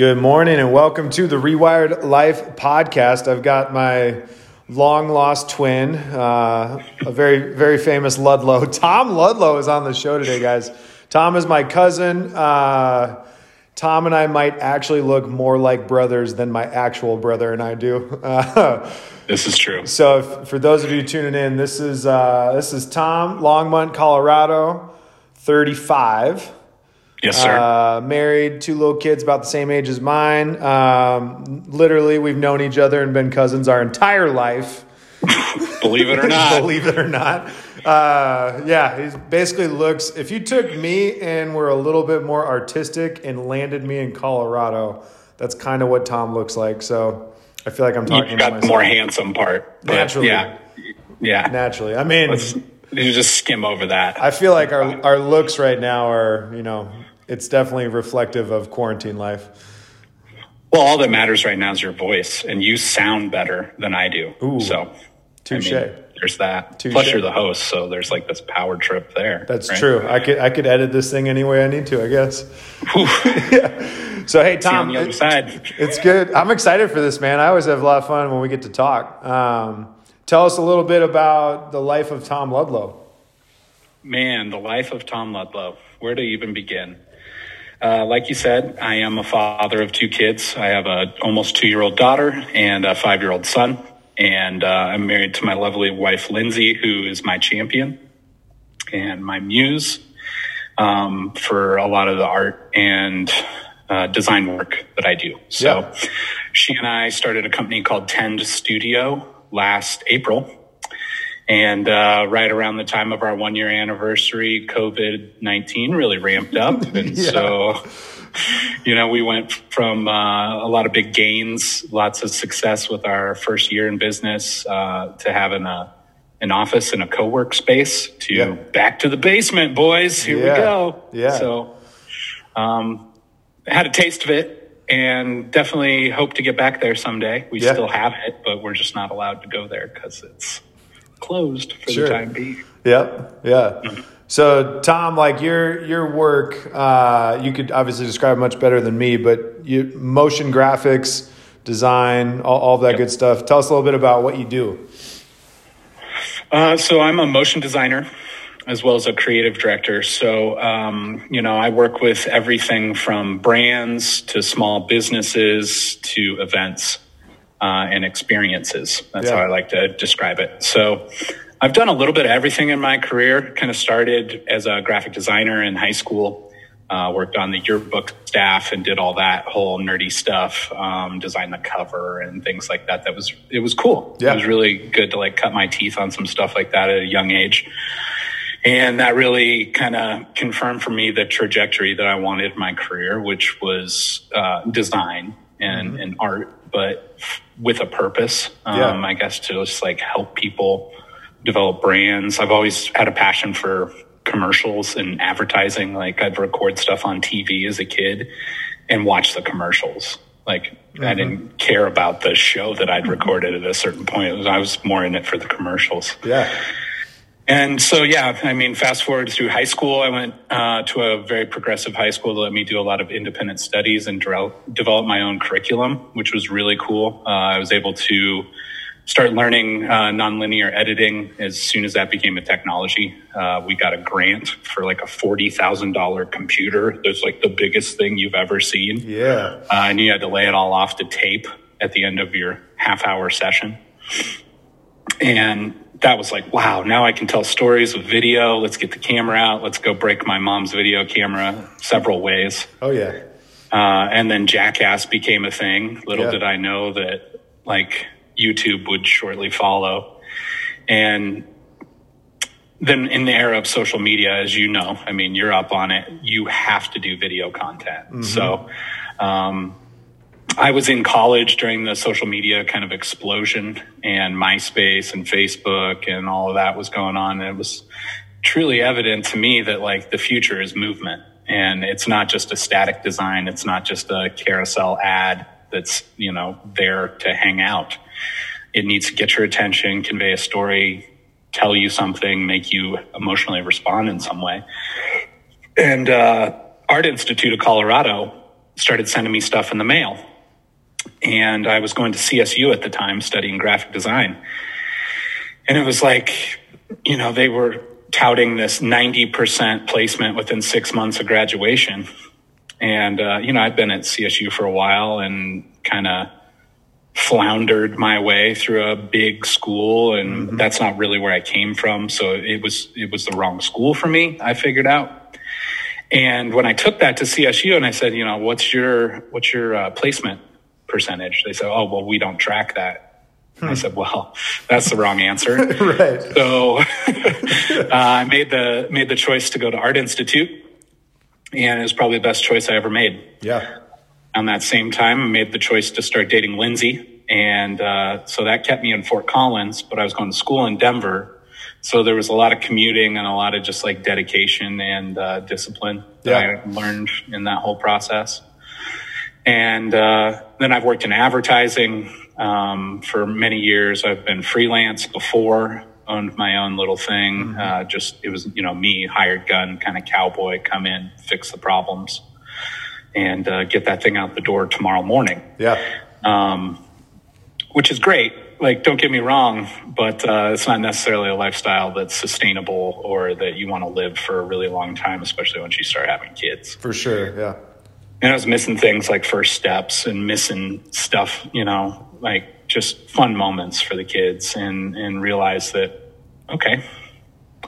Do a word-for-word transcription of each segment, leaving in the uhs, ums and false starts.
Good morning and welcome to the Rewired Life podcast. I've got my long-lost twin, uh, a very, very famous Ludlow. Tom Ludlow is on the show today, guys. Tom is my cousin. Uh, Tom and I might actually look more like brothers than my actual brother and I do. Uh, this is true. So if, for those of you tuning in, this is, uh, this is Tom, Longmont, Colorado, thirty-five. Yes, sir. Uh, married, two little kids about the same age as mine. Um, literally, we've known each other and been cousins our entire life. Believe it or not. Believe it or not. Uh, yeah, he basically looks, if you took me and were a little bit more artistic and landed me in Colorado, that's kind of what Tom looks like. So I feel like I'm talking You've got to myself. The more handsome part. Naturally. Yeah. Yeah. Naturally. I mean. Let's, you just skim over that. I feel like our, our looks right now are, you know. It's definitely reflective of quarantine life. Well, all that matters right now is your voice, and you sound better than I do. Ooh, so, touche. I mean, there's that. Touché. Plus, you're the host, so there's like this power trip there. That's right? True. I could I could edit this thing any way I need to, I guess. Yeah. So, hey, Tom, on the other it, side. It's good. I'm excited for this, man. I always have a lot of fun when we get to talk. Um, tell us a little bit about the life of Tom Ludlow. Man, the life of Tom Ludlow. Where to even begin? Uh, like you said, I am a father of two kids. I have a almost two-year-old daughter and a five-year-old son. And uh, I'm married to my lovely wife, Lindsay, who is my champion and my muse um, for a lot of the art and uh, design work that I do. So yeah. She and I started a company called Tend Studio last April. And uh, right around the time of our one-year anniversary, covid nineteen really ramped up. And yeah. So, you know, we went from uh, a lot of big gains, lots of success with our first year in business uh, to having a, an office and a co-work space to yeah. back to the basement, boys. Here yeah. we go. Yeah. So um, had a taste of it. And definitely hope to get back there someday. We yeah. still have it, but we're just not allowed to go there because it's closed for sure. The time being. Yep. Yeah. Mm-hmm. So Tom, like your your work, uh, you could obviously describe much better than me, but you motion graphics, design, all, all that yep. good stuff. Tell us a little bit about what you do. Uh, so I'm a motion designer as well as a creative director. So, um, you know, I work with everything from brands to small businesses to events. Uh, and experiences. That's yeah. how I like to describe it. So I've done a little bit of everything in my career. Kind of started as a graphic designer in high school, uh, worked on the yearbook staff and did all that whole nerdy stuff, um, designed the cover and things like that. That was, it was cool. Yeah. It was really good to like cut my teeth on some stuff like that at a young age. And that really kind of confirmed for me the trajectory that I wanted in my career, which was uh, design and, mm-hmm. and art. But with a purpose, um, yeah. I guess, to just like help people develop brands. I've always had a passion for commercials and advertising. Like I'd record stuff on T V as a kid and watch the commercials. Like mm-hmm. I didn't care about the show that I'd recorded at a certain point. I was more in it for the commercials. Yeah. And so, yeah, I mean, fast forward through high school, I went uh, to a very progressive high school that let me do a lot of independent studies and de- develop my own curriculum, which was really cool. Uh, I was able to start learning uh, nonlinear editing as soon as that became a technology. Uh, we got a grant for like a forty thousand dollars computer. That's like the biggest thing you've ever seen. Yeah. Uh, and you had to lay it all off to tape at the end of your half hour session. And that was like, wow, now I can tell stories with video. Let's get the camera out. Let's go break my mom's video camera several ways. Oh, yeah. Uh, and then Jackass became a thing. Little yeah. did I know that, like, YouTube would shortly follow. And then in the era of social media, as you know, I mean, you're up on it. You have to do video content. Mm-hmm. So um, I was in college during the social media kind of explosion, and MySpace and Facebook and all of that was going on. And it was truly evident to me that like the future is movement, and it's not just a static design. It's not just a carousel ad that's, you know, there to hang out. It needs to get your attention, convey a story, tell you something, make you emotionally respond in some way. And uh, Art Institute of Colorado started sending me stuff in the mail. And I was going to C S U at the time, studying graphic design. And it was like, you know, they were touting this ninety percent placement within six months of graduation. And, uh, you know, I'd been at C S U for a while and kind of floundered my way through a big school. And mm-hmm. that's not really where I came from. So it was, it was the wrong school for me, I figured out. And when I took that to C S U and I said, you know, what's your, what's your uh, placement percentage? They said, oh, well, we don't track that. I said, well, that's the wrong answer. Right. So uh, I made the made the choice to go to Art Institute, and it was probably the best choice I ever made. Yeah. On that same time, I made the choice to start dating Lindsay, and uh, so that kept me in Fort Collins, but I was going to school in Denver. So there was a lot of commuting and a lot of just like dedication and uh, discipline yeah. that I learned in that whole process. And uh, then I've worked in advertising um, for many years. I've been freelance before, owned my own little thing. Mm-hmm. Uh, just, it was, you know, me, hired gun, kind of cowboy, come in, fix the problems, and uh, get that thing out the door tomorrow morning. Yeah. Um, which is great. Like, don't get me wrong, but uh, it's not necessarily a lifestyle that's sustainable or that you want to live for a really long time, especially once you start having kids. For sure, yeah. And I was missing things like first steps and missing stuff, you know, like just fun moments for the kids, and, and realized that, okay,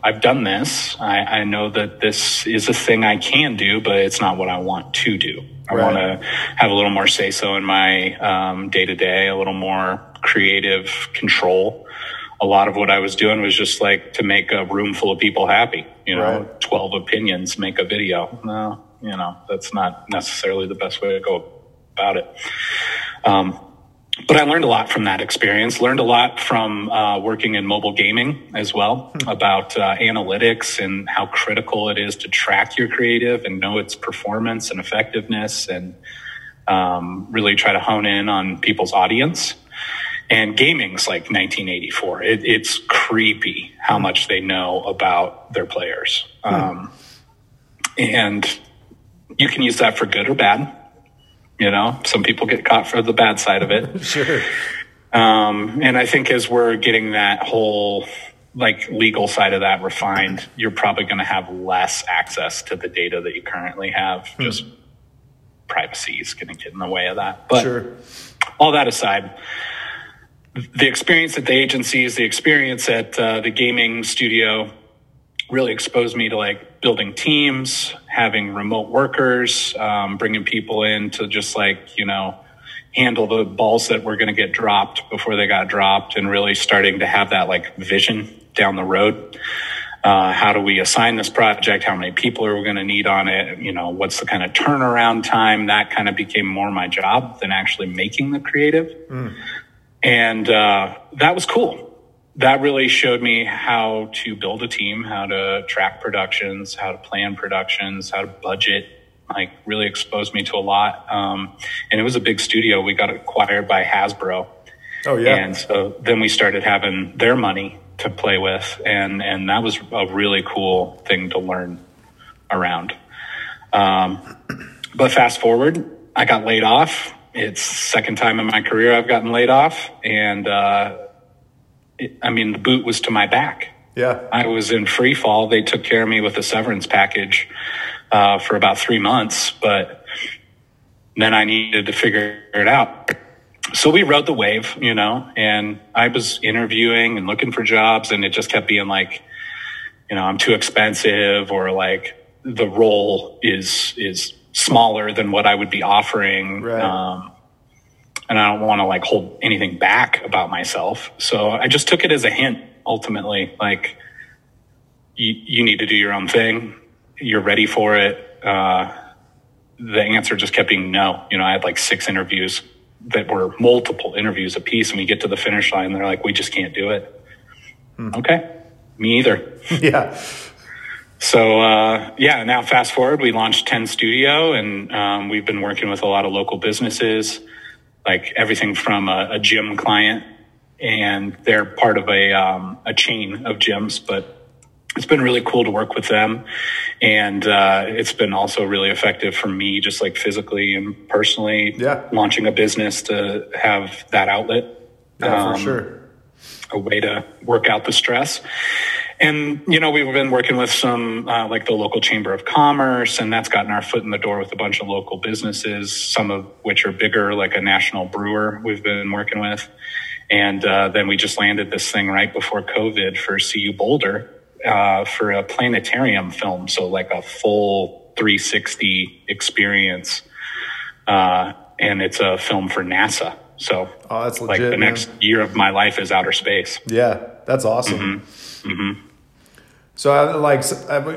I've done this. I, I know that this is a thing I can do, but it's not what I want to do. I right. want to have a little more say-so in my um, day-to-day, a little more creative control. A lot of what I was doing was just like to make a room full of people happy, you know, right. twelve opinions, make a video. No. You know, that's not necessarily the best way to go about it. Um, but I learned a lot from that experience, learned a lot from uh, working in mobile gaming as well about uh, analytics and how critical it is to track your creative and know its performance and effectiveness, and um, really try to hone in on people's audience. And gaming's like nineteen eighty-four. It, it's creepy how much they know about their players. Um, and... You can use that for good or bad. You know, some people get caught for the bad side of it. Sure. Um, and I think as we're getting that whole like legal side of that refined, you're probably going to have less access to the data that you currently have. Hmm. Just privacy is going to get in the way of that. But sure. All that aside, the experience at the agencies, the experience at uh, the gaming studio really exposed me to like building teams, having remote workers, um, bringing people in to just like, you know, handle the balls that were going to get dropped before they got dropped, and really starting to have that like vision down the road. Uh, how do we assign this project? How many people are we going to need on it? You know, what's the kind of turnaround time? That kind of became more my job than actually making the creative. Mm. And uh, that was cool. That really showed me how to build a team, how to track productions, how to plan productions, how to budget. Like, really exposed me to a lot. Um, and it was a big studio. We got acquired by Hasbro. Oh, yeah. And so then we started having their money to play with. And, and that was a really cool thing to learn around. Um, but fast forward, I got laid off. It's the second time in my career I've gotten laid off. And, uh, I mean, the boot was to my back. Yeah. I was in free fall. They took care of me with a severance package uh, for about three months, but then I needed to figure it out. So we rode the wave, you know, and I was interviewing and looking for jobs, and it just kept being like, you know, I'm too expensive, or like the role is is smaller than what I would be offering. Right. Um, And I don't want to like hold anything back about myself. So I just took it as a hint, ultimately, like you, you need to do your own thing. You're ready for it. Uh, the answer just kept being no. You know, I had like six interviews that were multiple interviews a piece. And we get to the finish line, and they're like, we just can't do it. Hmm. Okay. Me either. Yeah. So, uh, yeah, now fast forward, we launched Tend Studio, and um, we've been working with a lot of local businesses, like everything from a, a gym client, and they're part of a um, a chain of gyms, but it's been really cool to work with them. And uh, it's been also really effective for me, just like physically and personally, yeah. launching a business to have that outlet. Yeah, um, for sure. A way to work out the stress. And, you know, we've been working with some, uh, like the local Chamber of Commerce, and that's gotten our foot in the door with a bunch of local businesses, some of which are bigger, like a national brewer we've been working with. And uh, then we just landed this thing right before COVID for C U Boulder uh, for a planetarium film. So like a full three sixty experience. Uh, and it's a film for NASA. So oh, that's legit, like the next man. year of my life is outer space. Yeah, that's awesome. Mm-hmm. Mm-hmm. So, I, like,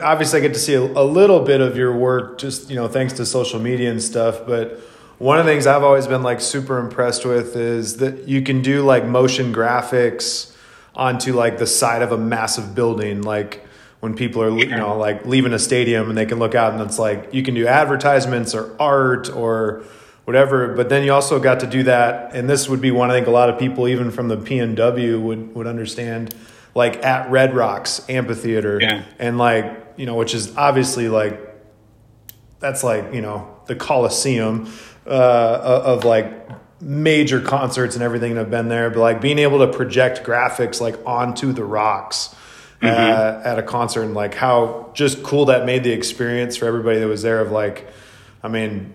obviously, I get to see a, a little bit of your work, just you know, thanks to social media and stuff. But one of the things I've always been like super impressed with is that you can do like motion graphics onto like the side of a massive building, like when people are you know like leaving a stadium and they can look out and it's like you can do advertisements or art or whatever. But then you also got to do that, and this would be one I think a lot of people, even from the P N W, would would understand. Like at Red Rocks Amphitheater yeah. and like, you know, which is obviously like, that's like, you know, the Coliseum uh, of like major concerts and everything that have been there. But like being able to project graphics like onto the rocks mm-hmm. uh, at a concert, and like how just cool that made the experience for everybody that was there of like, I mean,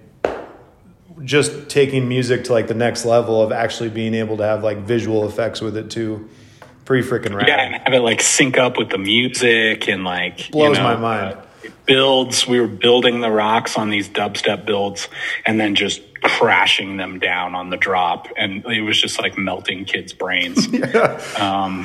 just taking music to like the next level of actually being able to have like visual effects with it too. Pretty freaking rad. Yeah, and have it like sync up with the music and like blows you know, my mind. Uh, it builds. We were building the rocks on these dubstep builds, and then just crashing them down on the drop, and it was just like melting kids' brains. yeah. Um,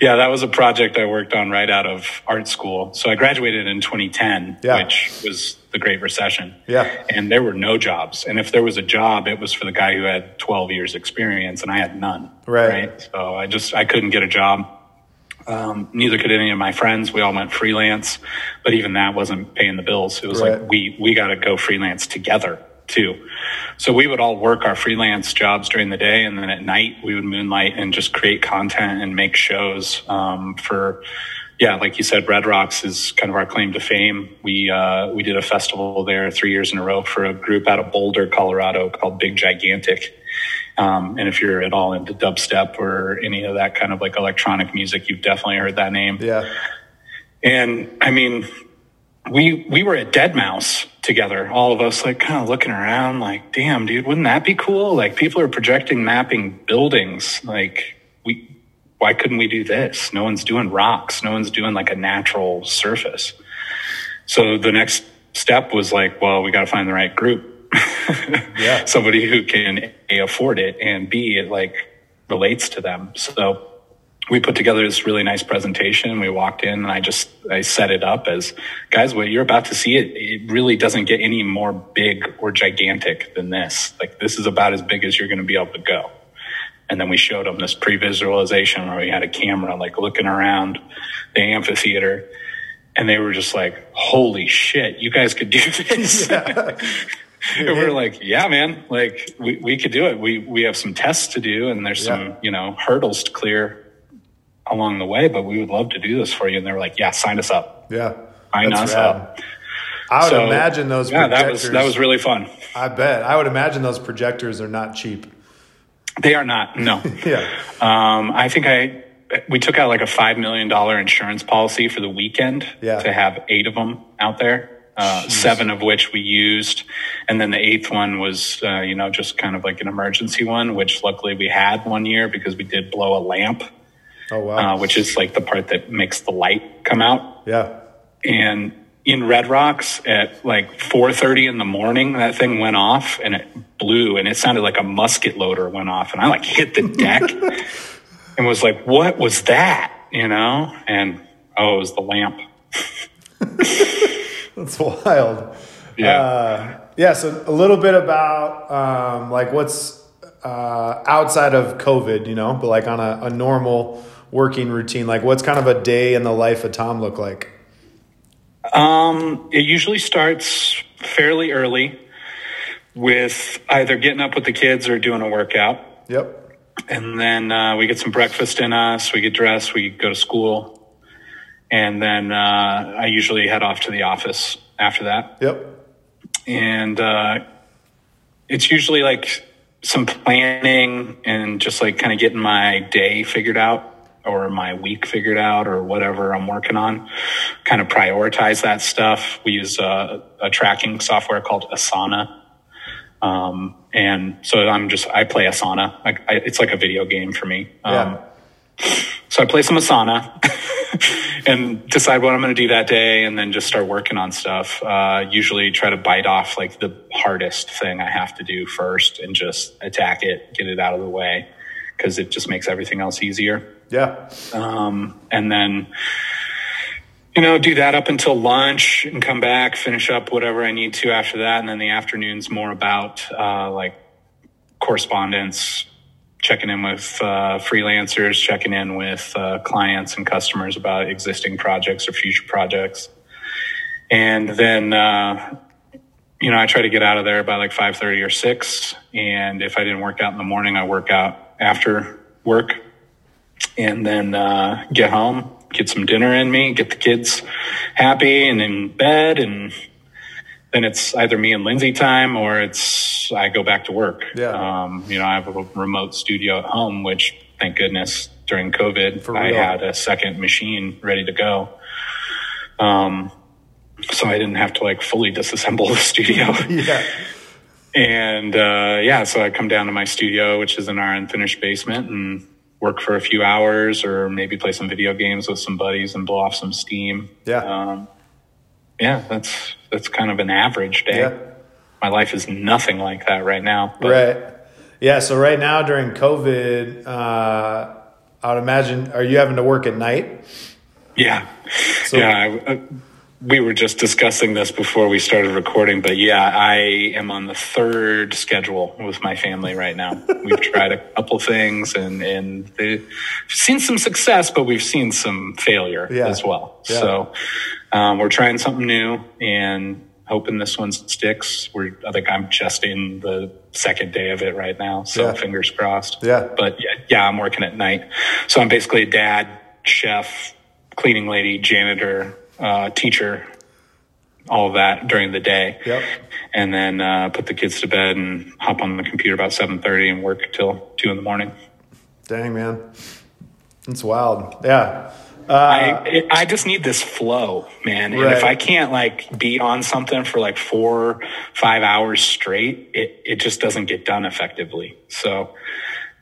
yeah, that was a project I worked on right out of art school. So I graduated in twenty ten, yeah. which was the Great Recession. Yeah, and there were no jobs, and if there was a job, it was for the guy who had twelve years experience, and I had none. Right. right? So I just I couldn't get a job. Um, neither could any of my friends. We all went freelance, but even that wasn't paying the bills. It was right. like we we got to go freelance together too. So we would all work our freelance jobs during the day, and then at night we would moonlight and just create content and make shows um, for. Yeah, like you said, Red Rocks is kind of our claim to fame. We uh, we did a festival there three years in a row for a group out of Boulder, Colorado called Big Gigantic. Um, and if you're at all into dubstep or any of that kind of like electronic music, you've definitely heard that name. Yeah. And I mean, we we were at Deadmau five together, all of us like kind of looking around like, damn, dude, wouldn't that be cool? Like people are projecting mapping buildings like we... Why couldn't we do this? No one's doing rocks. No one's doing like a natural surface. So the next step was like, well, we got to find the right group. yeah. Somebody who can A, afford it, and B, it like relates to them. So we put together this really nice presentation. We walked in and I just, I set it up as, guys, what you're about to see, it, it really doesn't get any more big or gigantic than this. Like this is about as big as you're going to be able to go. And then we showed them this pre-visualization where we had a camera like looking around the amphitheater, and they were just like, holy shit, you guys could do this. Yeah. and we're like, yeah, man, like we, we could do it. We, we have some tests to do, and there's yeah. some, you know, hurdles to clear along the way, but we would love to do this for you. And they were like, yeah, sign us up. Yeah. Sign us rad. up. I would so, imagine those yeah, projectors. That was, that was really fun. I bet. I would imagine those projectors are not cheap. They are not. No. yeah. Um, I think I, we took out like a five million dollars insurance policy for the weekend yeah. to have eight of them out there. Uh, seven of which we used. And then the eighth one was, uh, you know, just kind of like an emergency one, which luckily we had one year because we did blow a lamp. Oh, wow. Uh, which is like the part that makes the light come out. Yeah. And in Red Rocks at like four thirty in the morning, that thing went off and it blew, and it sounded like a musket loader went off, and I like hit the deck and was like, what was that? You know? And, oh, it was the lamp. That's wild. Yeah. Uh, yeah. So a little bit about um, like what's uh, outside of COVID, you know, but like on a, a normal working routine, like what's kind of a day in the life of Tom look like? Um, it usually starts fairly early with either getting up with the kids or doing a workout. Yep. And then, uh, we get some breakfast in us, we get dressed, we go to school, And then uh, I usually head off to the office after that. Yep. And uh, it's usually like some planning and just like kind of getting my day figured out or my week figured out or whatever I'm working on, kind of prioritize that stuff. We use a, a tracking software called Asana. Um, and so I'm just, I play Asana. I, I, it's like a video game for me. Um, yeah. So I play some Asana and decide what I'm going to do that day and then just start working on stuff. Uh, usually try to bite off like the hardest thing I have to do first and just attack it, get it out of the way, because it just makes everything else easier. Yeah. Um, and then, you know, do that up until lunch and come back, finish up whatever I need to after that. And then the afternoon's more about uh, like correspondence, checking in with uh, freelancers, checking in with uh, clients and customers about existing projects or future projects. And then, uh, you know, I try to get out of there by like five thirty or six. And if I didn't work out in the morning, I work out after work. And then uh, get home, get some dinner in me, get the kids happy and in bed. And then it's either me and Lindsay time or it's I go back to work. Yeah. Um, you know, I have a remote studio at home, which thank goodness during COVID, I had a second machine ready to go. Um, so I didn't have to like fully disassemble the studio. Yeah. And uh, yeah, so I come down to my studio, which is in our unfinished basement, and work for a few hours or maybe play some video games with some buddies and blow off some steam. Yeah. Um, yeah, that's that's kind of an average day. Yeah. My life is nothing like that right now. But. Right. Yeah, so right now during COVID, uh, I would imagine, are you having to work at night? Yeah. So, yeah, I, I, we were just discussing this before we started recording, but yeah, I am on the third schedule with my family right now. We've tried a couple things and, and they've seen some success, but we've seen some failure yeah. as well. Yeah. So um, we're trying something new and hoping this one sticks. We're, I think I'm just in the second day of it right now. So yeah. fingers crossed. Yeah. But yeah, yeah, I'm working at night. So I'm basically a dad, chef, cleaning lady, janitor, Uh, teacher, all that during the day. Yep. And then uh, put the kids to bed and hop on the computer about seven thirty and work till two in the morning. Dang, man. It's wild. Yeah. Uh, I it, I just need this flow, man. Right. And if I can't like be on something for like four, five hours straight, it, it just doesn't get done effectively. So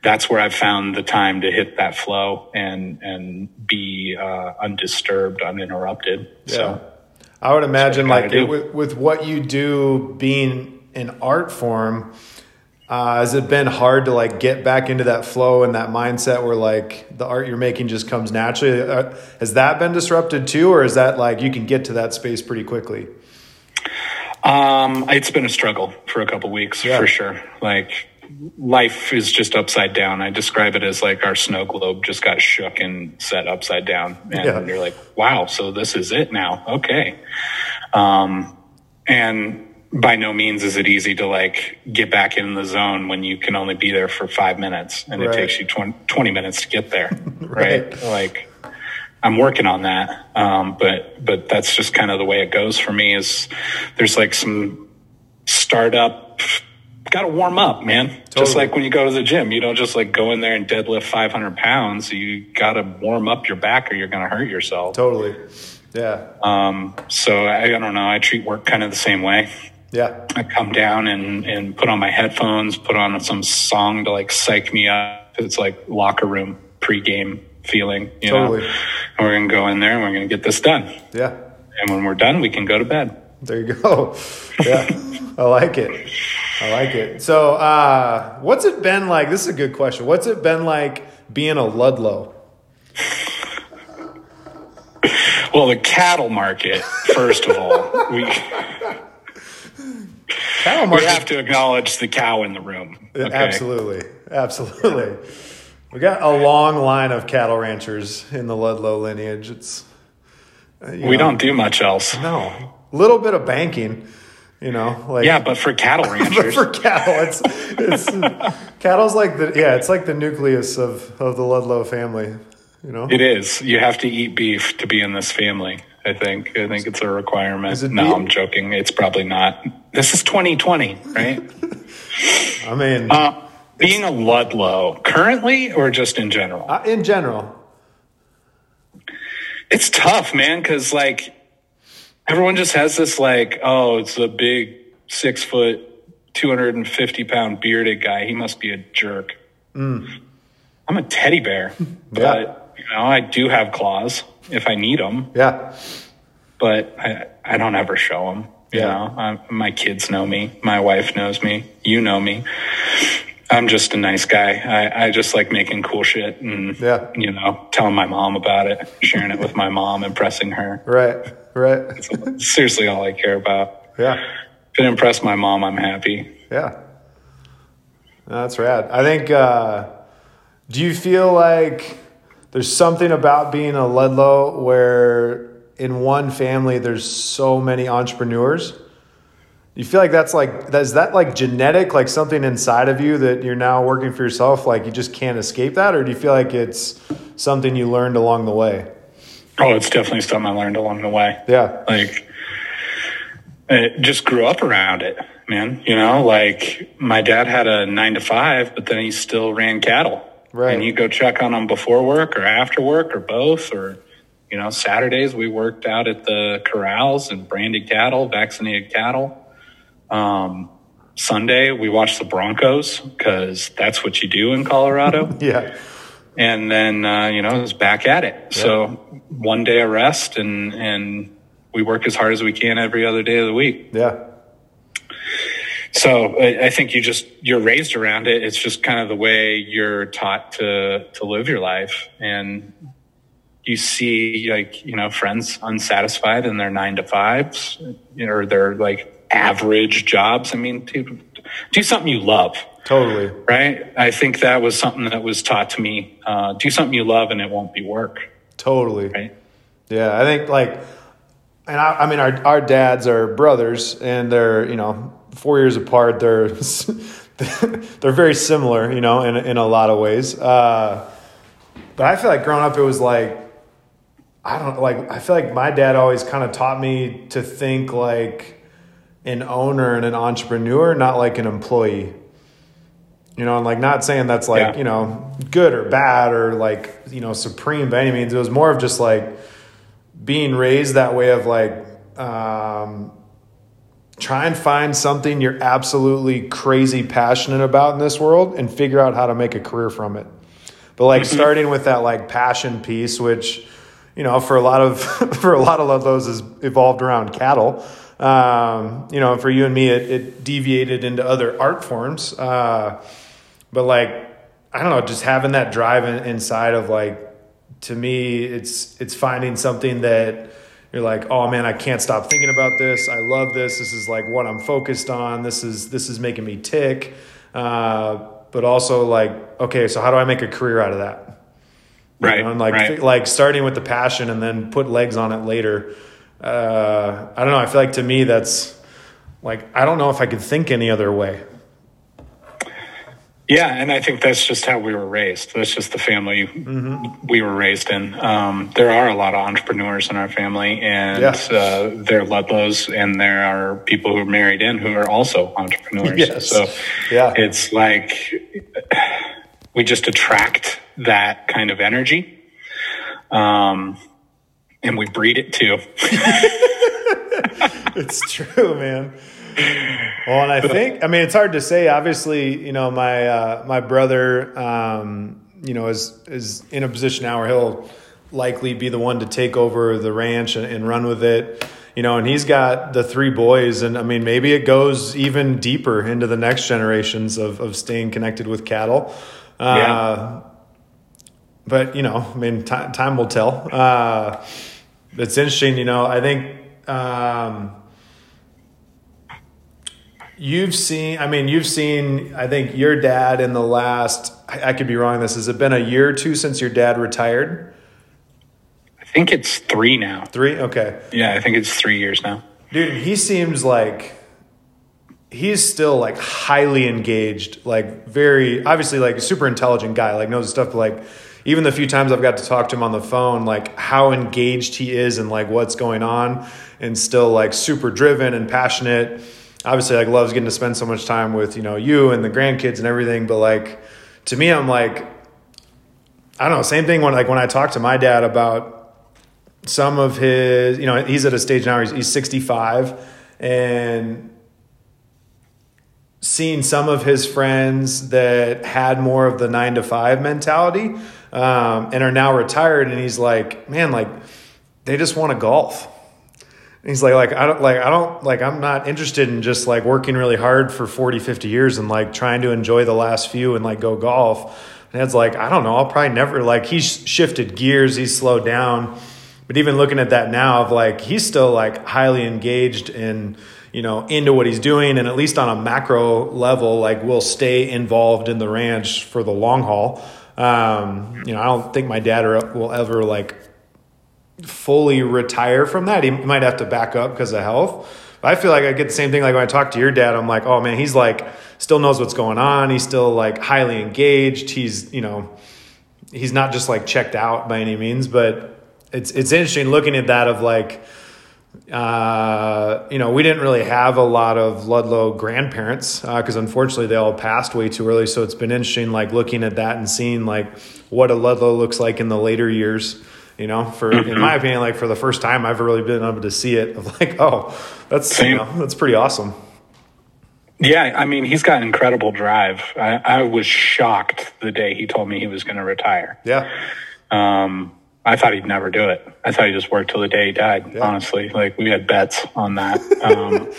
that's where I've found the time to hit that flow and and be uh, undisturbed, uninterrupted. Yeah. So I would imagine like it, with, with what you do being an art form, uh, has it been hard to like get back into that flow and that mindset where like the art you're making just comes naturally? Uh, has that been disrupted too? Or is that like you can get to that space pretty quickly? Um, it's been a struggle for a couple weeks yeah. for sure. Like, life is just upside down. I describe it as like our snow globe just got shook and set upside down. And yeah. you're like, wow, so this is it now. Okay. Um, and by no means is it easy to like get back in the zone when you can only be there for five minutes and right. it takes you twenty, twenty minutes to get there. right. right. Like I'm working on that. Um, but, but that's just kind of the way it goes for me is there's like some startup got to warm up, man. Totally. Just like when you go to the gym, you don't just like go in there and deadlift five hundred pounds. You got to warm up your back or you're going to hurt yourself. Totally. Yeah. Um, so I, I don't know. I treat work kind of the same way. Yeah. I come down and, and put on my headphones, put on some song to like psych me up. It's like locker room pregame feeling, you totally. know, and we're going to go in there and we're going to get this done. Yeah. And when we're done, we can go to bed. There you go. Yeah. I like it. I like it. So uh, what's it been like? This is a good question. What's it been like being a Ludlow? Well, the cattle market, first of all. we cattle market. We have to acknowledge the cow in the room. Okay? Absolutely. Absolutely. We got a long line of cattle ranchers in the Ludlow lineage. It's you know, we don't do much else. No. A little bit of banking. You know, like yeah, but for cattle ranchers, but for cattle, it's it's cattle's like the yeah, it's like the nucleus of, of the Ludlow family. you know? It is. You have to eat beef to be in this family, I think. I think it's a requirement. It no, beef? I'm joking. It's probably not. This is twenty twenty, right? I mean... Uh, being a Ludlow, currently or just in general? Uh, in general. It's tough, man, because, like, everyone just has this, like, oh, it's a big six-foot, two hundred fifty pound bearded guy. He must be a jerk. Mm. I'm a teddy bear, yeah. But, you know, I do have claws if I need them. Yeah. But I, I don't ever show them, you yeah. know? I, my kids know me. My wife knows me. You know me. I'm just a nice guy. I, I just like making cool shit and, yeah. you know, telling my mom about it, sharing it with my mom, impressing her. Right, right. That's seriously all I care about. Yeah. If it impressed my mom, I'm happy. Yeah. No, that's rad. I think, uh, do you feel like there's something about being a Ludlow where in one family there's so many entrepreneurs? You feel like that's like, is that like genetic, like something inside of you that you're now working for yourself? Like you just can't escape that? Or do you feel like it's something you learned along the way? Oh, it's definitely something I learned along the way. Yeah. Like I just grew up around it, man. You know, like my dad had a nine to five, but then he still ran cattle. Right. And he'd go check on them before work or after work or both, or, you know, Saturdays we worked out at the corrals and branded cattle, vaccinated cattle. Um, Sunday we watched the Broncos because that's what you do in Colorado. yeah. And then, uh, you know, it was back at it. Yeah. So one day of rest and, and we work as hard as we can every other day of the week. Yeah. So I, I think you just, you're raised around it. It's just kind of the way you're taught to, to live your life. And you see like, you know, friends unsatisfied in their nine to fives or they're like, average jobs. I mean, to do something you love. Totally. Right? I think that was something that was taught to me. Uh, do something you love and it won't be work. Totally. Right? Yeah. I think like, and I, I mean, our, our dads are brothers and they're, you know, four years apart. They're, they're very similar, you know, in, in a lot of ways. Uh, but I feel like growing up, it was like, I don't like, I feel like my dad always kind of taught me to think like, an owner and an entrepreneur, not like an employee, you know, and like not saying that's like, yeah. you know, good or bad or like, you know, supreme by any means. It was more of just like being raised that way of like, um, try and find something you're absolutely crazy passionate about in this world and figure out how to make a career from it. But like starting with that like passion piece, which, you know, for a lot of, for a lot of Ludlows is evolved around cattle. Um, you know, for you and me, it, it deviated into other art forms. Uh, but like, I don't know, just having that drive in, inside of like, to me, it's, it's finding something that you're like, oh man, I can't stop thinking about this. I love this. This is like what I'm focused on. This is, this is making me tick. Uh, but also like, okay, so how do I make a career out of that? Right. You know, and like, right. like starting with the passion and then put legs on it later. Uh, I don't know. I feel like to me, that's like, I don't know if I could think any other way. Yeah. And I think that's just how we were raised. That's just the family mm-hmm. we were raised in. Um, there are a lot of entrepreneurs in our family and, yes. uh, they're Ludlows and there are people who are married in who are also entrepreneurs. Yes. So yeah. it's like, we just attract that kind of energy. Um, And we breed it too. It's true, man. Well, and I think, I mean, it's hard to say, obviously, you know, my, uh, my brother, um, you know, is, is in a position now where he'll likely be the one to take over the ranch and, and run with it, you know, and he's got the three boys and I mean, maybe it goes even deeper into the next generations of, of staying connected with cattle. Uh, yeah. But, you know, I mean, t- time will tell. Uh, it's interesting, you know, I think um, you've seen, I mean, you've seen, I think your dad in the last, I, I could be wrong, this has it been a year or two since your dad retired? I think it's three now. Three? Okay. Yeah, I think it's three years now. Dude, he seems like he's still like highly engaged, like very, obviously like a super intelligent guy, like knows stuff, but like, even the few times I've got to talk to him on the phone, like how engaged he is and like what's going on, and still like super driven and passionate. Obviously, like loves getting to spend so much time with, you know, you and the grandkids and everything. But like, to me, I'm like, I don't know, same thing when like when I talk to my dad about some of his, you know, he's at a stage now, he's, he's sixty-five, and seeing some of his friends that had more of the nine to five mentality um, and are now retired. And he's like, man, like they just want to golf. And he's like, like, I don't like, I don't like, I'm not interested in just like working really hard for forty, fifty years and like trying to enjoy the last few and like go golf. And it's like, I don't know, I'll probably never like, he's shifted gears. He's slowed down. But even looking at that now of like, he's still like highly engaged and, you know, into what he's doing. And at least on a macro level, like we'll stay involved in the ranch for the long haul. Um, you know, I don't think my dad or, will ever like fully retire from that. He might have to back up because of health. But I feel like I get the same thing. Like when I talk to your dad, I'm like, oh man, he's like still knows what's going on. He's still like highly engaged. He's, you know, he's not just like checked out by any means, but It's it's interesting looking at that of like, uh, you know, we didn't really have a lot of Ludlow grandparents because uh, unfortunately they all passed way too early. So it's been interesting like looking at that and seeing like what a Ludlow looks like in the later years, you know, for mm-hmm. in my opinion, like for the first time I've really been able to see it of like, oh, that's, you know, that's pretty awesome. Yeah, I mean, he's got an incredible drive. I, I was shocked the day he told me he was going to retire. Yeah. Um I thought he'd never do it. I thought he just worked till the day he died, yeah. honestly. Like, we had bets on that. Um,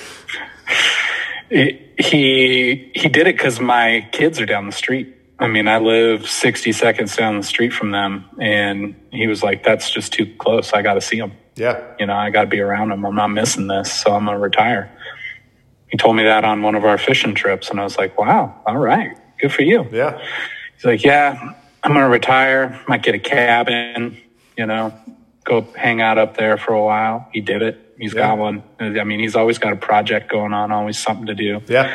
it, he he did it because my kids are down the street. I mean, I live sixty seconds down the street from them, and he was like, that's just too close. I got to see them. Yeah. You know, I got to be around them. I'm not missing this, so I'm going to retire. He told me that on one of our fishing trips, and I was like, wow, all right, good for you. Yeah. He's like, yeah, I'm going to retire. Might get a cabin. You know, go hang out up there for a while. He did it. He's yeah. got one. I mean, he's always got a project going on, always something to do. Yeah.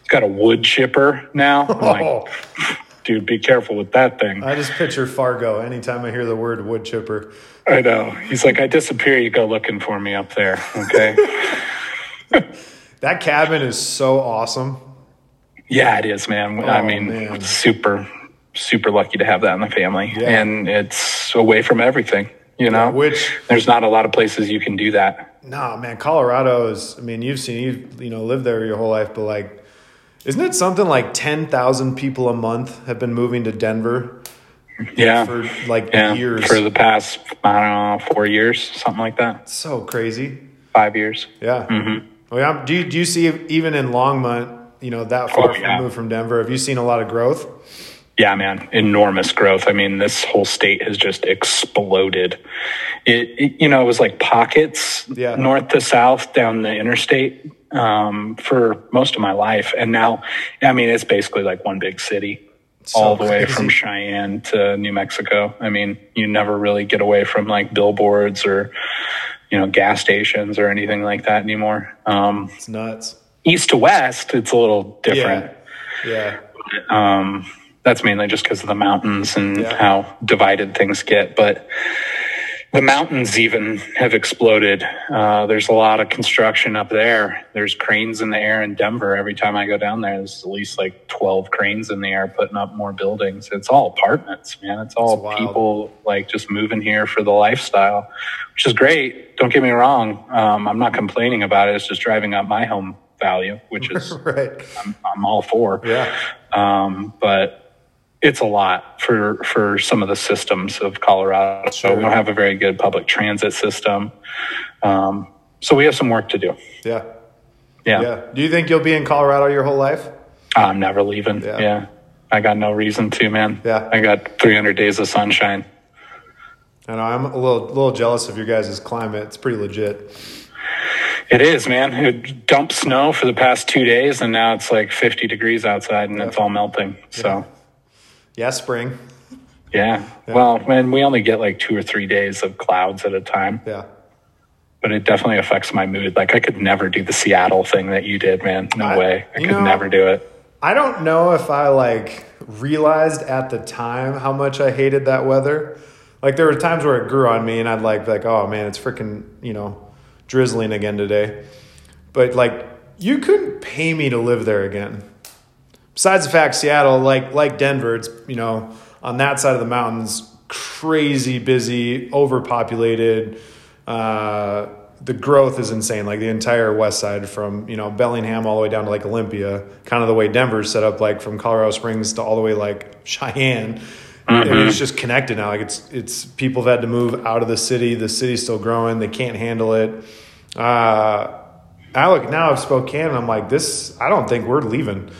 He's got a wood chipper now. I'm oh. like, dude, be careful with that thing. I just picture Fargo anytime I hear the word wood chipper. I know. He's like, I disappear. You go looking for me up there. Okay. That cabin is so awesome. Yeah, it is, man. Oh, I mean, man. super super lucky to have that in the family, yeah. and it's away from everything, you know, yeah, which there's not a lot of places you can do that. No, nah, man, Colorado is, I mean, you've seen, you've, you know, lived there your whole life, but like, isn't it something like ten thousand people a month have been moving to Denver? Yeah. For like yeah. years. For the past, I don't know, four years, something like that. So crazy. Five years. Yeah. Mm-hmm. Well, yeah. Do you, do you see even in Longmont, you know, that far oh, from yeah. move from Denver, have you seen a lot of growth? Yeah, man, enormous growth. I mean, this whole state has just exploded. It, it you know, it was like pockets, yeah. north to south, down the interstate um, for most of my life. And now, I mean, it's basically like one big city so all the crazy. way from Cheyenne to New Mexico. I mean, you never really get away from like billboards or, you know, gas stations or anything like that anymore. Um, it's nuts. East to west, it's a little different. Yeah. yeah. Um, That's mainly just because of the mountains and yeah. how divided things get. But the mountains even have exploded. Uh, there's a lot of construction up there. There's cranes in the air in Denver. Every time I go down there, there's at least like twelve cranes in the air putting up more buildings. It's all apartments, man. It's all That's people wild. like just moving here for the lifestyle, which is great. Don't get me wrong. Um, I'm not complaining about it. It's just driving up my home value, which is right. I'm, I'm all for. Yeah. Um, but it's a lot for, for some of the systems of Colorado. Sure. So we don't have a very good public transit system. Um, so we have some work to do. Yeah. yeah. Yeah. Do you think you'll be in Colorado your whole life? I'm never leaving. Yeah. yeah. I got no reason to, man. Yeah. I got three hundred days of sunshine. I know. I'm a little, little jealous of your guys' climate. It's pretty legit. It is, man. It dumped snow for the past two days and now it's like fifty degrees outside and yeah. it's all melting. So. Yeah. Yeah, spring. Yeah. yeah. Well, man, we only get like two or three days of clouds at a time. Yeah. But it definitely affects my mood. Like I could never do the Seattle thing that you did, man. No I, way. I could know, never do it. I don't know if I like realized at the time how much I hated that weather. Like there were times where it grew on me and I'd like, like, oh man, it's freaking, you know, drizzling again today. But like you couldn't pay me to live there again. Besides the fact Seattle, like, like Denver, it's, you know, on that side of the mountains, crazy busy, overpopulated. Uh, the growth is insane. Like the entire west side from, you know, Bellingham all the way down to like Olympia, kind of the way Denver's set up, like from Colorado Springs to all the way like Cheyenne. Mm-hmm. And it's just connected now. Like it's, it's people have had to move out of the city. The city's still growing. They can't handle it. Uh, I look now at Spokane and I'm like, this, I don't think we're leaving.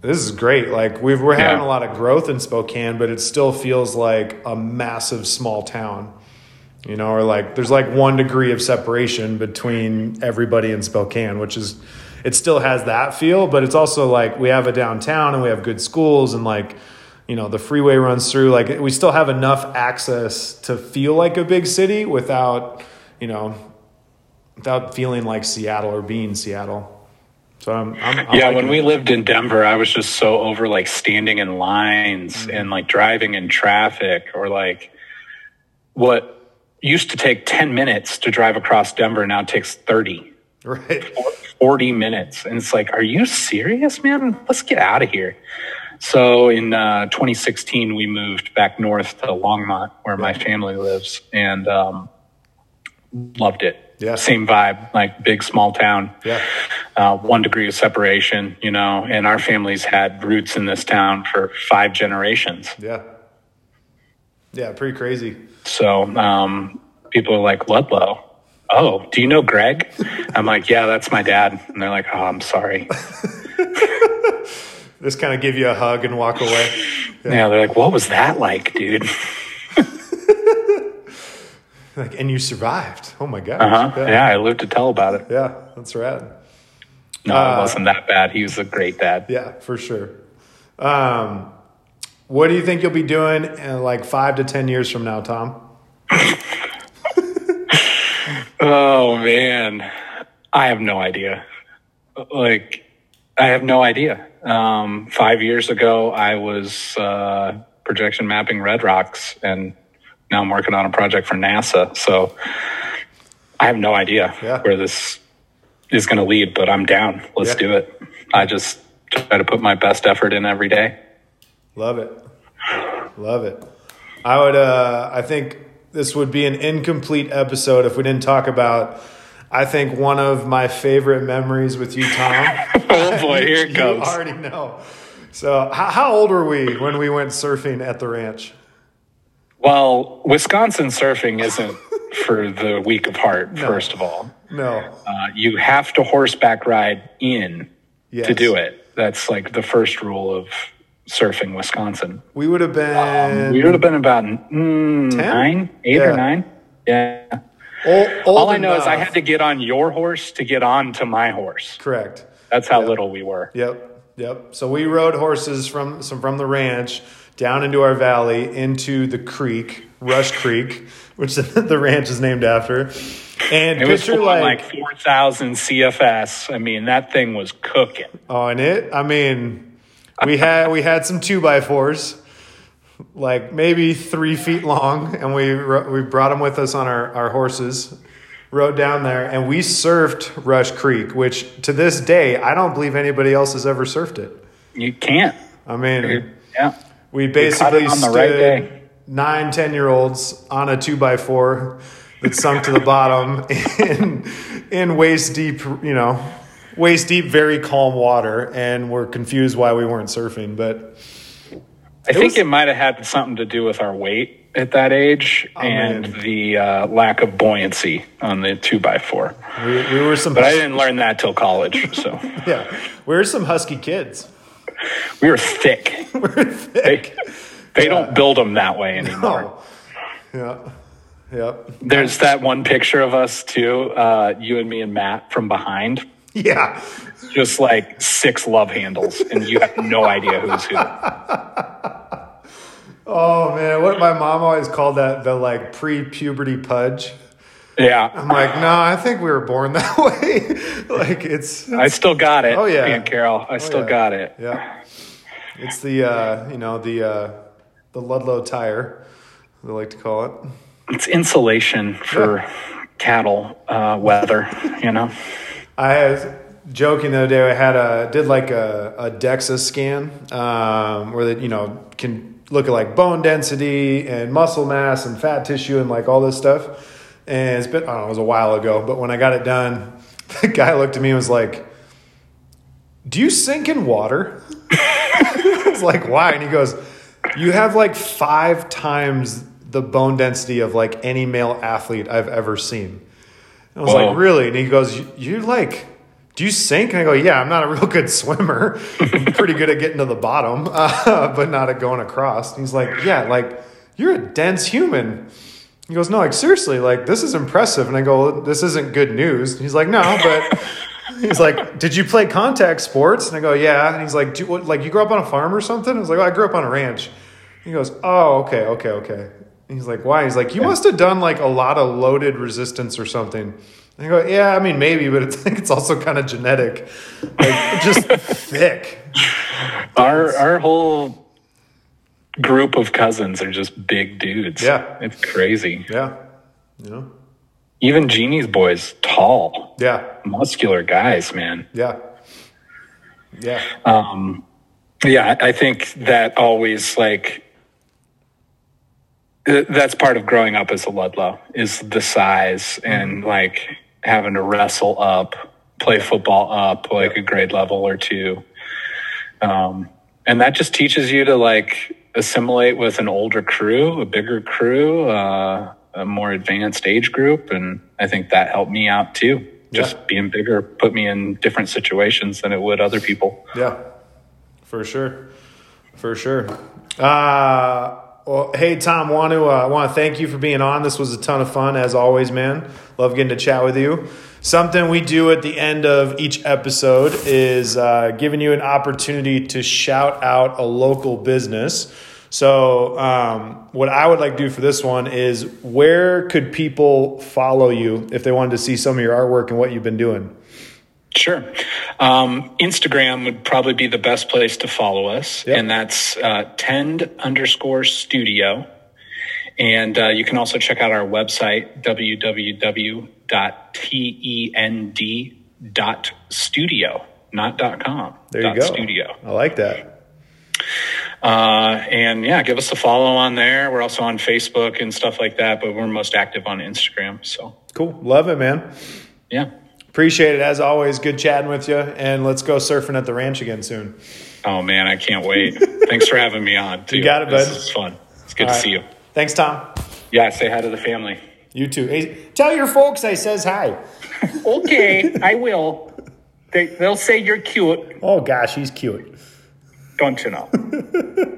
This is great. Like we've, we're having yeah. a lot of growth in Spokane, but it still feels like a massive small town. You know, or like there's like one degree of separation between everybody in Spokane, which is, it still has that feel, but it's also like we have a downtown and we have good schools and like, you know, the freeway runs through, like we still have enough access to feel like a big city without, you know, without feeling like Seattle or being Seattle. So I'm, I'm, I'm yeah, when we lived in Denver, I was just so over like standing in lines mm-hmm. and like driving in traffic or like what used to take ten minutes to drive across Denver now takes thirty, right? forty minutes. And it's like, are you serious, man? Let's get out of here. So in uh, twenty sixteen, we moved back north to Longmont where my family lives and um, loved it. Yeah. Same vibe, like big, small town, yeah. uh, one degree of separation, you know, and our family's had roots in this town for five generations. Yeah. Yeah, pretty crazy. So um, people are like, Ludlow. Oh, do you know Greg? I'm like, yeah, that's my dad. And they're like, oh, I'm sorry. Just kind of give you a hug and walk away. Yeah, yeah they're like, what was that like, dude? Like, and you survived. Oh, my gosh. Uh-huh. Yeah. yeah, I lived to tell about it. Yeah, that's rad. No, uh, it wasn't that bad. He was a great dad. Yeah, for sure. Um What do you think you'll be doing in like five to ten years from now, Tom? Oh, man. I have no idea. Like, I have no idea. Um, five years ago, I was uh, projection mapping Red Rocks, and now I'm working on a project for NASA. So I have no idea yeah. where this is going to lead, but I'm down. Let's yeah. do it. I just try to put my best effort in every day. Love it. Love it. I would, uh, I think this would be an incomplete episode if we didn't talk about, I think, one of my favorite memories with you, Tom. Oh, boy, here it goes. You already know. So how, how old were we when we went surfing at the ranch? Well, Wisconsin surfing isn't for the weak of heart, no. first of all. No. Uh, you have to horseback ride in yes. to do it. That's like the first rule of surfing Wisconsin. We would have been um, we would have been about mm, nine eight yeah. or nine yeah old, old all I know enough. Is I had to get on your horse to get on to my horse. Correct. That's how yep. little we were. Yep yep so we rode horses from some from the ranch down into our valley into the creek, Rush Creek, which the ranch is named after. And it picture was like, like four thousand C F S. I mean, that thing was cooking. Oh, and it I mean We had we had some two by fours, like maybe three feet long, and we we brought them with us on our, our horses, rode down there, and we surfed Rush Creek, which to this day I don't believe anybody else has ever surfed it. You can't. I mean, yeah. We basically on stood the right day. nine, ten year olds on a two by four that sunk to the bottom in in waist deep, you know. Waist deep, very calm water, and we're confused why we weren't surfing. But I think was... it might have had something to do with our weight at that age oh, and man. the uh, lack of buoyancy on the two by four. We, we were some, but I didn't learn that till college. So yeah, we were some husky kids. We were thick. we were thick. They, they yeah. don't build them that way anymore. No. Yeah. Yep. There's that one picture of us too, uh, you and me and Matt from behind. Yeah. Just like six love handles, and you have no idea who's who. Oh, man. What my mom always called that, the like pre-puberty pudge. Yeah. I'm like, no, I think we were born that way. Like it's, it's. I still got it. Oh yeah, Aunt Carol. I oh, still yeah. got it. Yeah. It's the uh, you know the uh, the Ludlow tire, they like to call it. It's insulation for yeah. cattle uh, weather. You know. I was joking the other day. I had a did like a, a DEXA scan um, where they you know can look at like bone density and muscle mass and fat tissue and like all this stuff. And it's been, I don't know, it was a while ago, but when I got it done, the guy looked at me and was like, do you sink in water? I was like, why? And he goes, you have like five times the bone density of like any male athlete I've ever seen. And I was Whoa. like, really? And he goes, you like, do you sink? And I go, yeah, I'm not a real good swimmer. I'm pretty good at getting to the bottom, uh, but not at going across. And he's like, yeah, like you're a dense human. He goes, no, like, seriously, like, this is impressive. And I go, well, this isn't good news. And he's like, no, but he's like, did you play contact sports? And I go, yeah. And he's like, do you, what, like, you grew up on a farm or something? I was like, oh, I grew up on a ranch. He goes, oh, okay, okay, okay. And he's like, why? He's like, you must have done, like, a lot of loaded resistance or something. And I go, yeah, I mean, maybe, but it's, like, it's also kind of genetic. Like, just thick. Our Our whole... group of cousins are just big dudes. Yeah, it's crazy. Yeah, yeah. Even Jeannie's boys, tall. Yeah, muscular guys, man. Yeah, yeah. Um, yeah. I think that always like that's part of growing up as a Ludlow is the size and like having to wrestle up, play football up like a grade level or two, um, and that just teaches you to like. Assimilate with an older crew, a bigger crew, uh, a more advanced age group. And I think that helped me out too. Just yeah. being bigger put me in different situations than it would other people. Yeah, for sure. For sure. Uh, well, hey, Tom, want to, uh, want to thank you for being on. This was a ton of fun as always, man. Love getting to chat with you. Something we do at the end of each episode is uh, giving you an opportunity to shout out a local business. So um, what I would like to do for this one is where could people follow you if they wanted to see some of your artwork and what you've been doing? Sure. Um, Instagram would probably be the best place to follow us. Yep. And that's uh, tend underscore studio. And uh, you can also check out our website, w w w dot tend dot studio, not dot com. There you go. Studio. I like that. Uh, and yeah, give us a follow on there. We're also on Facebook and stuff like that, but we're most active on Instagram. So cool. Love it, man. Yeah. Appreciate it. As always, good chatting with you. And let's go surfing at the ranch again soon. Oh, man, I can't wait. Thanks for having me on, too. You got it, bud. This is fun. It's good All to right. see you. Thanks, Tom. Yeah, say hi to the family. You too. Hey, tell your folks I says hi. Okay, I will. They, they'll say you're cute. Oh, gosh, he's cute. Don't you know?